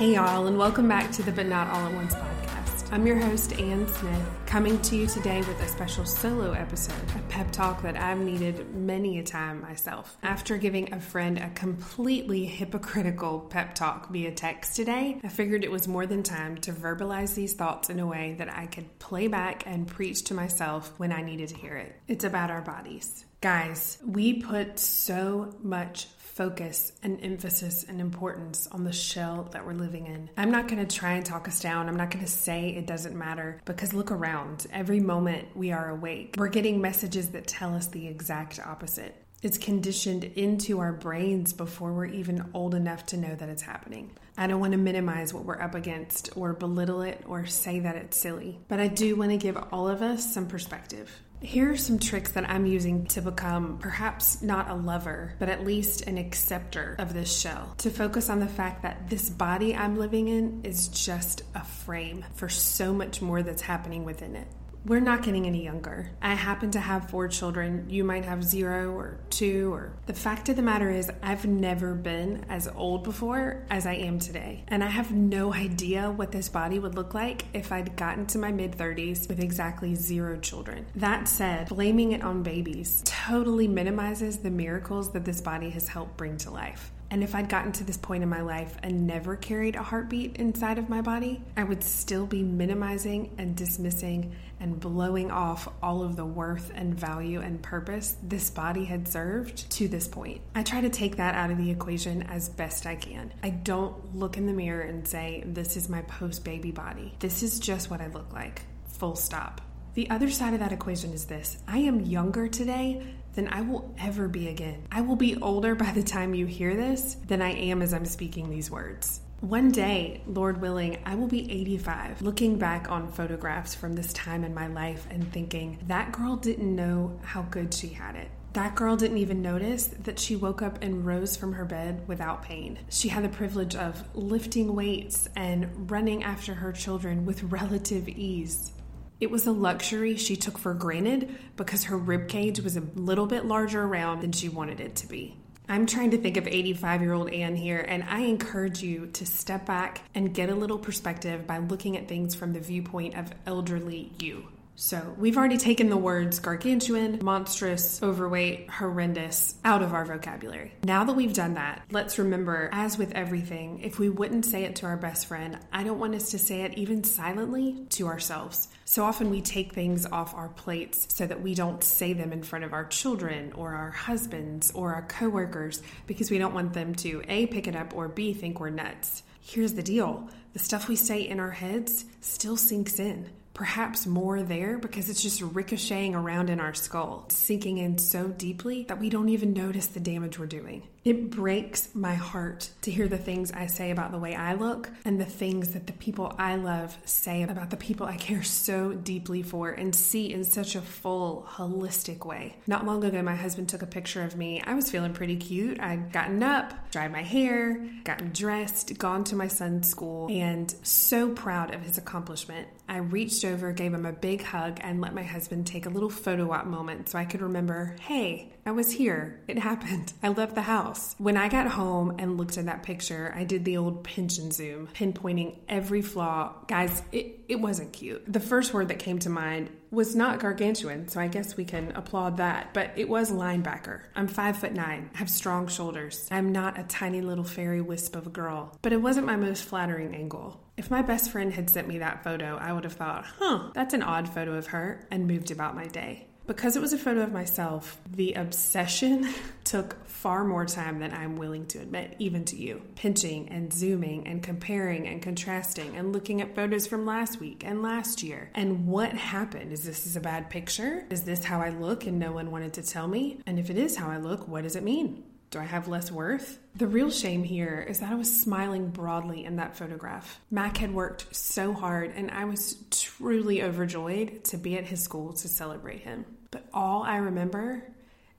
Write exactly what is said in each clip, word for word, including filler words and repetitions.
Hey y'all, and welcome back to the But Not All at Once podcast. I'm your host, Ann Smith, coming to you today with a special solo episode, a pep talk that I've needed many a time myself. After giving a friend a completely hypocritical pep talk via text today, I figured it was more than time to verbalize these thoughts in a way that I could play back and preach to myself when I needed to hear it. It's about our bodies. Guys, we put so much focus and emphasis and importance on the shell that we're living in. I'm not going to try and talk us down. I'm not going to say it doesn't matter, because look around. Every moment we are awake, we're getting messages that tell us the exact opposite. It's conditioned into our brains before we're even old enough to know that it's happening. I don't want to minimize what we're up against or belittle it or say that it's silly, but I do want to give all of us some perspective. Here are some tricks that I'm using to become perhaps not a lover, but at least an acceptor of this shell. To focus on the fact that this body I'm living in is just a frame for so much more that's happening within it. We're not getting any younger. I happen to have four children. You might have zero or two. Or the fact of the matter is, I've never been as old before as I am today. And I have no idea what this body would look like if I'd gotten to my mid-thirties with exactly zero children. That said, blaming it on babies totally minimizes the miracles that this body has helped bring to life. And if I'd gotten to this point in my life and never carried a heartbeat inside of my body, I would still be minimizing and dismissing and blowing off all of the worth and value and purpose this body had served to this point. I try to take that out of the equation as best I can. I don't look in the mirror and say, this is my post-baby body. This is just what I look like. Full stop. The other side of that equation is this. I am younger today than I will ever be again. I will be older by the time you hear this than I am as I'm speaking these words. One day, Lord willing, I will be eighty-five, looking back on photographs from this time in my life and thinking, that girl didn't know how good she had it. That girl didn't even notice that she woke up and rose from her bed without pain. She had the privilege of lifting weights and running after her children with relative ease. It was a luxury she took for granted because her ribcage was a little bit larger around than she wanted it to be. I'm trying to think of eighty-five-year-old Anne here, and I encourage you to step back and get a little perspective by looking at things from the viewpoint of elderly you. So we've already taken the words gargantuan, monstrous, overweight, horrendous out of our vocabulary. Now that we've done that, let's remember, as with everything, if we wouldn't say it to our best friend, I don't want us to say it even silently to ourselves. So often we take things off our plates so that we don't say them in front of our children or our husbands or our coworkers because we don't want them to A, pick it up, or B, think we're nuts. Here's the deal. The stuff we say in our heads still sinks in. Perhaps more there because it's just ricocheting around in our skull, sinking in so deeply that we don't even notice the damage we're doing. It breaks my heart to hear the things I say about the way I look and the things that the people I love say about the people I care so deeply for and see in such a full, holistic way. Not long ago, my husband took a picture of me. I was feeling pretty cute. I'd gotten up, dried my hair, gotten dressed, gone to my son's school, and so proud of his accomplishment. I reached over, gave him a big hug, and let my husband take a little photo op moment so I could remember, hey, I was here. It happened. I left the house. When I got home and looked at that picture, I did the old pinch and zoom, pinpointing every flaw. Guys, it, it wasn't cute. The first word that came to mind was not gargantuan, so I guess we can applaud that, but it was linebacker. I'm five foot nine, have strong shoulders. I'm not a tiny little fairy wisp of a girl, but it wasn't my most flattering angle. If my best friend had sent me that photo, I would have thought, huh, that's an odd photo of her, and moved about my day. Because it was a photo of myself, the obsession took far more time than I'm willing to admit, even to you. Pinching and zooming and comparing and contrasting and looking at photos from last week and last year. And what happened? Is this is a bad picture? Is this how I look and no one wanted to tell me? And if it is how I look, what does it mean? Do I have less worth? The real shame here is that I was smiling broadly in that photograph. Mac had worked so hard, and I was truly overjoyed to be at his school to celebrate him. But all I remember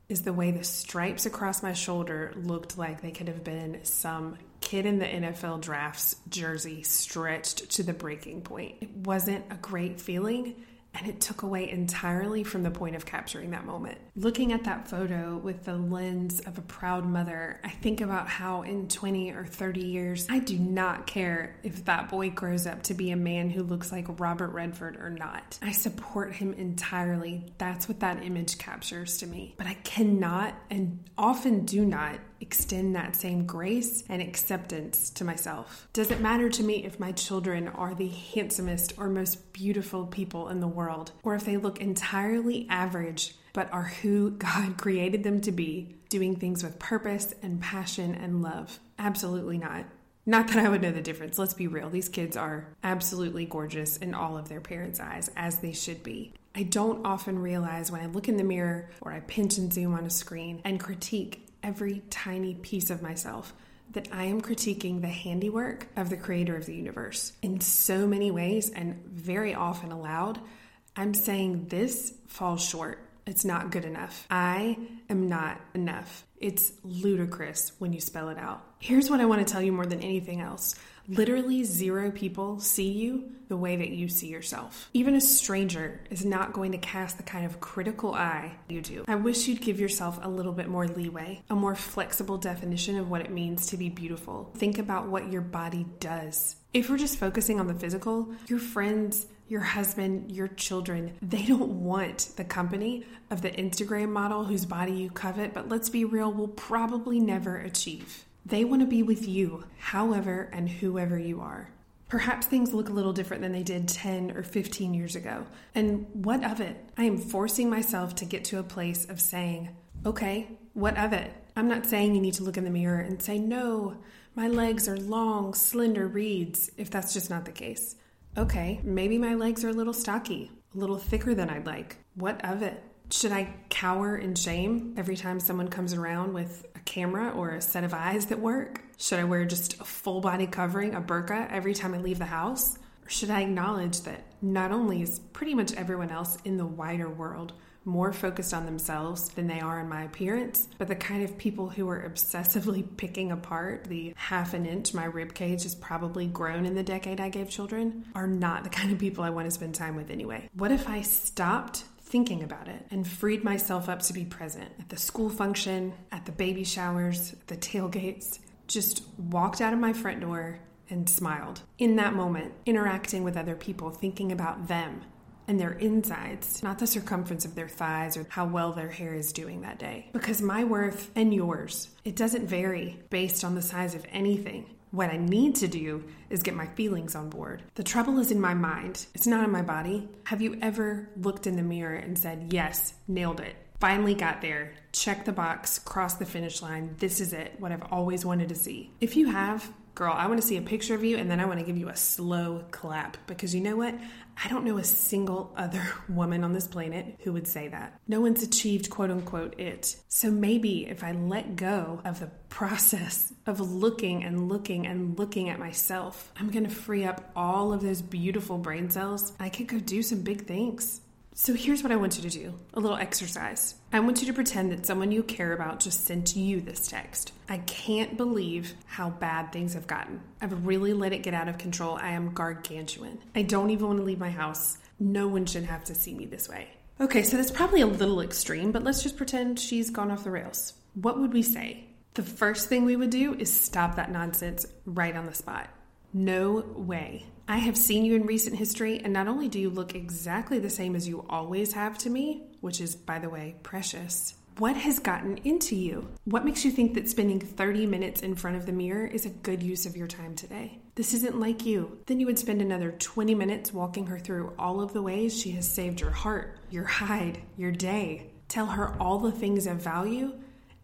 is the way the stripes across my shoulder looked like they could have been some kid in the N F L draft's jersey stretched to the breaking point. It wasn't a great feeling, And it took away entirely from the point of capturing that moment. Looking at that photo with the lens of a proud mother, I think about how in twenty or thirty years, I do not care if that boy grows up to be a man who looks like Robert Redford or not. I support him entirely. That's what that image captures to me. But I cannot, and often do not, extend that same grace and acceptance to myself. Does it matter to me if my children are the handsomest or most beautiful people in the world, or if they look entirely average but are who God created them to be, doing things with purpose and passion and love? Absolutely not. Not that I would know the difference. Let's be real. These kids are absolutely gorgeous in all of their parents' eyes, as they should be. I don't often realize when I look in the mirror or I pinch and zoom on a screen and critique every tiny piece of myself, that I am critiquing the handiwork of the creator of the universe. In so many ways, and very often aloud, I'm saying this falls short. It's not good enough. I am not enough. It's ludicrous when you spell it out. Here's what I want to tell you more than anything else. Literally zero people see you the way that you see yourself. Even a stranger is not going to cast the kind of critical eye you do. I wish you'd give yourself a little bit more leeway, a more flexible definition of what it means to be beautiful. Think about what your body does. If we're just focusing on the physical, your friends, your husband, your children, they don't want the company of the Instagram model whose body you covet, but let's be real, will probably never achieve. They want to be with you, however and whoever you are. Perhaps things look a little different than they did ten or fifteen years ago. And what of it? I am forcing myself to get to a place of saying, okay, what of it? I'm not saying you need to look in the mirror and say, no, my legs are long, slender reeds, if that's just not the case. Okay, maybe my legs are a little stocky, a little thicker than I'd like. What of it? Should I cower in shame every time someone comes around with a camera or a set of eyes that work? Should I wear just a full body covering, a burqa, every time I leave the house? Or should I acknowledge that not only is pretty much everyone else in the wider world more focused on themselves than they are on my appearance, but the kind of people who are obsessively picking apart the half an inch my rib cage has probably grown in the decade I gave children are not the kind of people I want to spend time with anyway. What if I stopped thinking about it and freed myself up to be present at the school function, at the baby showers, at the tailgates, just walked out of my front door and smiled? In that moment, interacting with other people, thinking about them and their insides, not the circumference of their thighs or how well their hair is doing that day. Because my worth and yours, it doesn't vary based on the size of anything. What I need to do is get my feelings on board. The trouble is in my mind. It's not in my body. Have you ever looked in the mirror and said, yes, nailed it. Finally got there. Check the box, cross the finish line. This is it, what I've always wanted to see. If you have, girl, I want to see a picture of you, and then I want to give you a slow clap, because you know what? I don't know a single other woman on this planet who would say that. No one's achieved, quote unquote, it. So maybe if I let go of the process of looking and looking and looking at myself, I'm going to free up all of those beautiful brain cells. I could go do some big things. So here's what I want you to do, a little exercise. I want you to pretend that someone you care about just sent you this text. I can't believe how bad things have gotten. I've really let it get out of control. I am gargantuan. I don't even want to leave my house. No one should have to see me this way. Okay, so that's probably a little extreme, but let's just pretend she's gone off the rails. What would we say? The first thing we would do is stop that nonsense right on the spot. No way. I have seen you in recent history, and not only do you look exactly the same as you always have to me, which is, by the way, precious. What has gotten into you? What makes you think that spending thirty minutes in front of the mirror is a good use of your time today? This isn't like you. Then you would spend another twenty minutes walking her through all of the ways she has saved your heart, your hide, your day. Tell her all the things of value.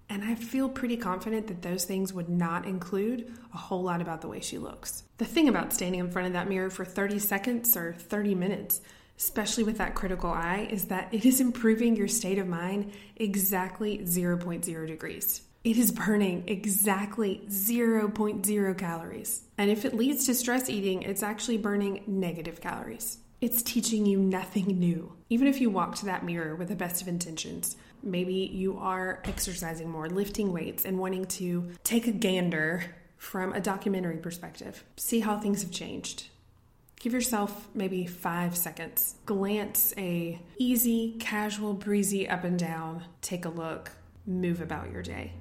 And I feel pretty confident that those things would not include a whole lot about the way she looks. The thing about standing in front of that mirror for thirty seconds or thirty minutes, especially with that critical eye, is that it is improving your state of mind exactly zero point zero degrees. It is burning exactly zero point zero calories. And if it leads to stress eating, it's actually burning negative calories. It's teaching you nothing new. Even if you walk to that mirror with the best of intentions, maybe you are exercising more, lifting weights, and wanting to take a gander from a documentary perspective. See how things have changed. Give yourself maybe five seconds. Glance a easy, casual, breezy up and down. Take a look. Move about your day.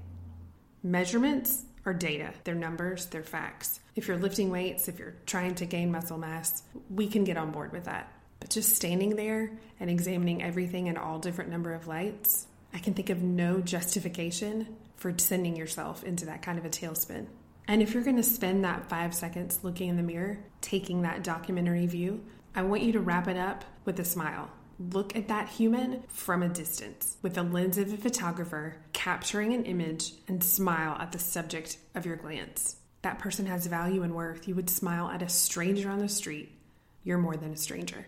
Measurements are data. They're numbers. They're facts. If you're lifting weights, if you're trying to gain muscle mass, we can get on board with that. But just standing there and examining everything in all different number of lights, I can think of no justification for sending yourself into that kind of a tailspin. And if you're going to spend that five seconds looking in the mirror, taking that documentary view, I want you to wrap it up with a smile. Look at that human from a distance with the lens of a photographer, capturing an image, and smile at the subject of your glance. That person has value and worth. You would smile at a stranger on the street. You're more than a stranger.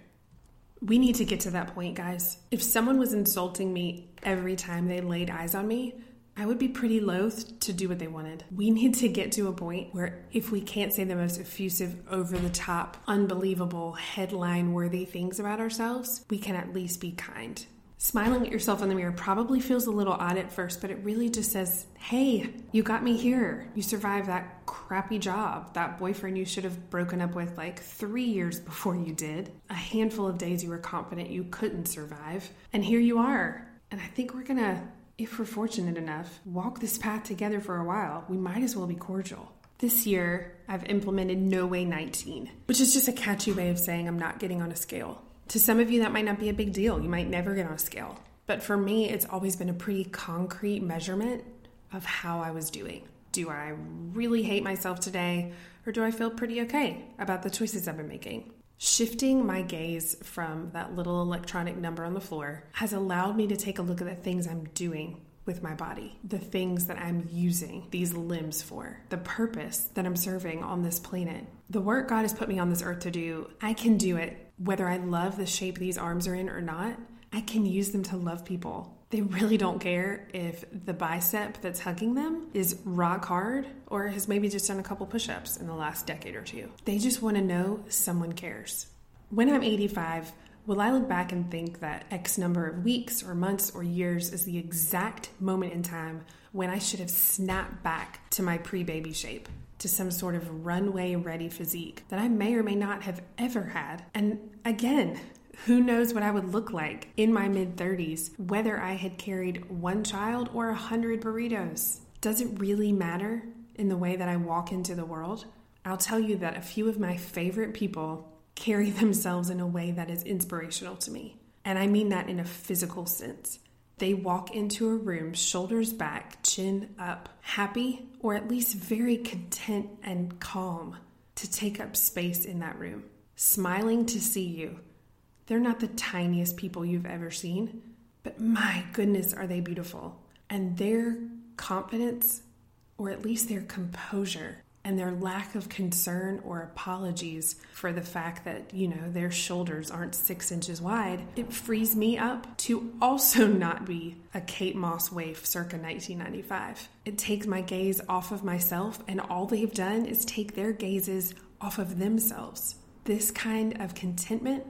We need to get to that point, guys. If someone was insulting me every time they laid eyes on me, I would be pretty loath to do what they wanted. We need to get to a point where if we can't say the most effusive, over-the-top, unbelievable, headline-worthy things about ourselves, we can at least be kind. Smiling at yourself in the mirror probably feels a little odd at first, but it really just says, hey, you got me here. You survived that crappy job, that boyfriend you should have broken up with like three years before you did, a handful of days you were confident you couldn't survive, and here you are. And I think we're going to, if we're fortunate enough, walk this path together for a while. We might as well be cordial. This year, I've implemented No Way nineteen, which is just a catchy way of saying I'm not getting on a scale. To some of you, that might not be a big deal. You might never get on a scale. But for me, it's always been a pretty concrete measurement of how I was doing. Do I really hate myself today, or do I feel pretty okay about the choices I've been making? Shifting my gaze from that little electronic number on the floor has allowed me to take a look at the things I'm doing with my body, the things that I'm using these limbs for, the purpose that I'm serving on this planet. The work God has put me on this earth to do, I can do it whether I love the shape these arms are in or not. I can use them to love people. They really don't care if the bicep that's hugging them is rock hard or has maybe just done a couple push-ups in the last decade or two. They just want to know someone cares. When I'm eighty-five, will I look back and think that X number of weeks or months or years is the exact moment in time when I should have snapped back to my pre-baby shape, to some sort of runway-ready physique that I may or may not have ever had? And again, who knows what I would look like in my mid-thirties, whether I had carried one child or a hundred burritos. Does it really matter in the way that I walk into the world? I'll tell you that a few of my favorite people carry themselves in a way that is inspirational to me. And I mean that in a physical sense. They walk into a room, shoulders back, chin up, happy, or at least very content and calm to take up space in that room, smiling to see you. They're not the tiniest people you've ever seen, but my goodness, are they beautiful. And their confidence, or at least their composure, and their lack of concern or apologies for the fact that, you know, their shoulders aren't six inches wide, it frees me up to also not be a Kate Moss waif circa nineteen ninety-five. It takes my gaze off of myself, and all they've done is take their gazes off of themselves. This kind of contentment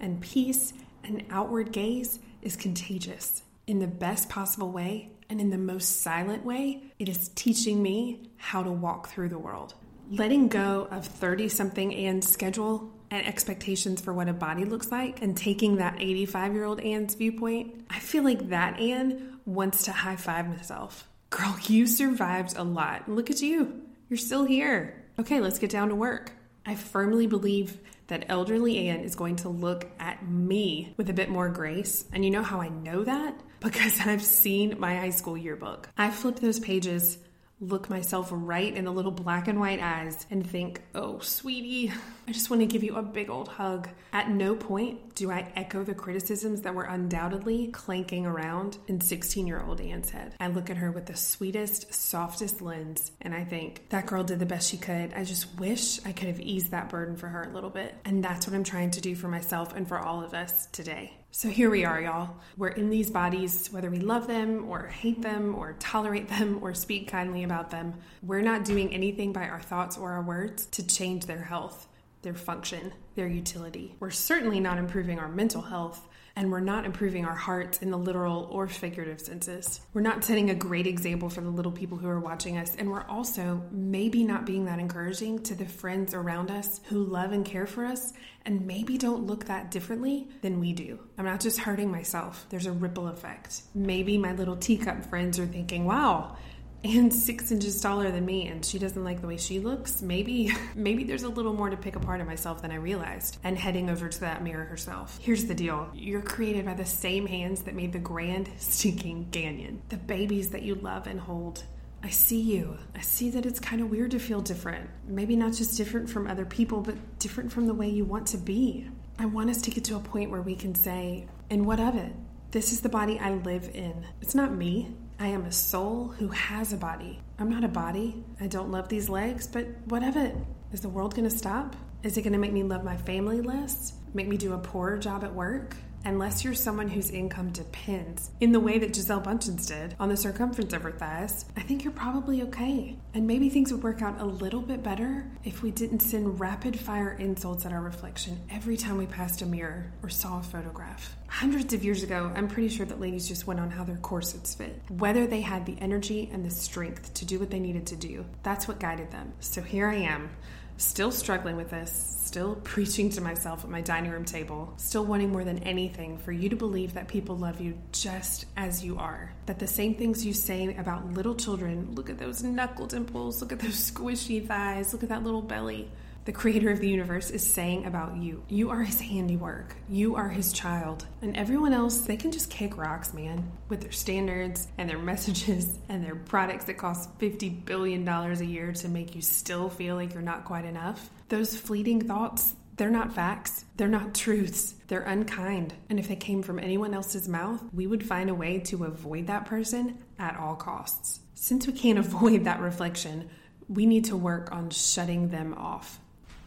and peace and outward gaze is contagious in the best possible way, and in the most silent way. It is teaching me how to walk through the world. Letting go of thirty-something Ann's schedule and expectations for what a body looks like, and taking that eighty-five-year-old Ann's viewpoint, I feel like that Ann wants to high-five myself. Girl, you survived a lot. Look at you. You're still here. Okay, let's get down to work. I firmly believe that elderly Ann is going to look at me with a bit more grace. And you know how I know that? Because I've seen my high school yearbook. I flip those pages, look myself right in the little black and white eyes, and think, oh, sweetie, I just want to give you a big old hug. At no point do I echo the criticisms that were undoubtedly clanking around in sixteen-year-old Ann's head. I look at her with the sweetest, softest lens, and I think, that girl did the best she could. I just wish I could have eased that burden for her a little bit. And that's what I'm trying to do for myself and for all of us today. So here we are, y'all. We're in these bodies, whether we love them or hate them or tolerate them or speak kindly about them. We're not doing anything by our thoughts or our words to change their health, their function, their utility. We're certainly not improving our mental health and we're not improving our hearts in the literal or figurative senses. We're not setting a great example for the little people who are watching us, and we're also maybe not being that encouraging to the friends around us who love and care for us and maybe don't look that differently than we do. I'm not just hurting myself. There's a ripple effect. Maybe my little teacup friends are thinking, wow, and six inches taller than me, and she doesn't like the way she looks. Maybe, maybe there's a little more to pick apart of myself than I realized. And heading over to that mirror herself. Here's the deal. You're created by the same hands that made the Grand Stinking Canyon. The babies that you love and hold. I see you. I see that it's kind of weird to feel different. Maybe not just different from other people, but different from the way you want to be. I want us to get to a point where we can say, and what of it? This is the body I live in. It's not me. I am a soul who has a body. I'm not a body. I don't love these legs, but what of it? Is the world going to stop? Is it going to make me love my family less? Make me do a poorer job at work? Unless you're someone whose income depends, in the way that Gisele Bundchen did, on the circumference of her thighs, I think you're probably okay. And maybe things would work out a little bit better if we didn't send rapid-fire insults at our reflection every time we passed a mirror or saw a photograph. Hundreds of years ago, I'm pretty sure that ladies just went on how their corsets fit, whether they had the energy and the strength to do what they needed to do. That's what guided them. So here I am. Still struggling with this, still preaching to myself at my dining room table, still wanting more than anything for you to believe that people love you just as you are. That the same things you say about little children, look at those knuckle dimples, look at those squishy thighs, look at that little belly. The creator of the universe is saying about you. You are his handiwork. You are his child. And everyone else, they can just kick rocks, man, with their standards and their messages and their products that cost fifty billion dollars a year to make you still feel like you're not quite enough. Those fleeting thoughts, they're not facts. They're not truths. They're unkind. And if they came from anyone else's mouth, we would find a way to avoid that person at all costs. Since we can't avoid that reflection, we need to work on shutting them off.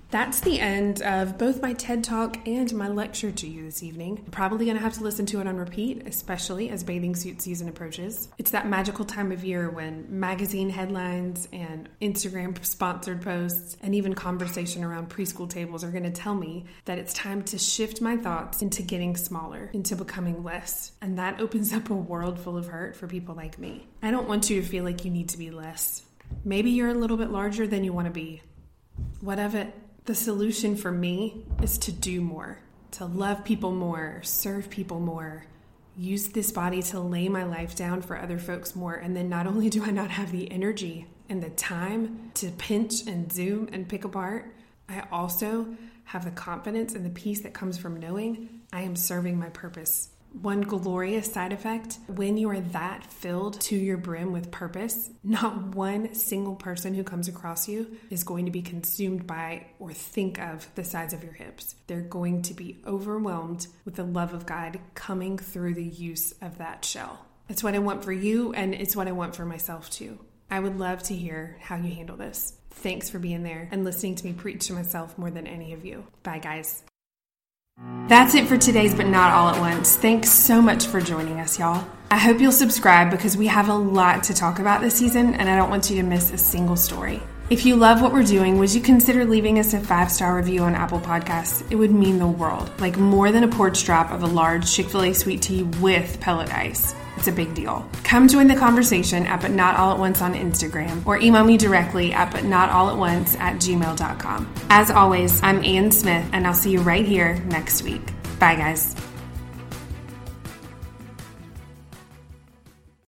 That's the end of both my TED Talk and my lecture to you this evening. You're probably going to have to listen to it on repeat, especially as bathing suit season approaches. It's that magical time of year when magazine headlines and Instagram sponsored posts and even conversation around preschool tables are going to tell me that it's time to shift my thoughts into getting smaller, into becoming less. And that opens up a world full of hurt for people like me. I don't want you to feel like you need to be less. Maybe you're a little bit larger than you want to be. What of it? The solution for me is to do more, to love people more, serve people more, use this body to lay my life down for other folks more. And then not only do I not have the energy and the time to pinch and zoom and pick apart, I also have the confidence and the peace that comes from knowing I am serving my purpose. One glorious side effect, when you are that filled to your brim with purpose, not one single person who comes across you is going to be consumed by or think of the size of your hips. They're going to be overwhelmed with the love of God coming through the use of that shell. That's what I want for you, and it's what I want for myself too. I would love to hear how you handle this. Thanks for being there and listening to me preach to myself more than any of you. Bye, guys. That's it for today's But Not All at Once. Thanks so much for joining us, y'all. I hope you'll subscribe because we have a lot to talk about this season and I don't want you to miss a single story. If you love what we're doing, would you consider leaving us a five-star review on Apple Podcasts? It would mean the world. Like more than a porch drop of a large Chick-fil-A sweet tea with pellet ice. It's a big deal. Come join the conversation at But Not All at Once on Instagram or email me directly at butnotallatonce at gmail dot com. As always, I'm Ann Smith and I'll see you right here next week. Bye, guys.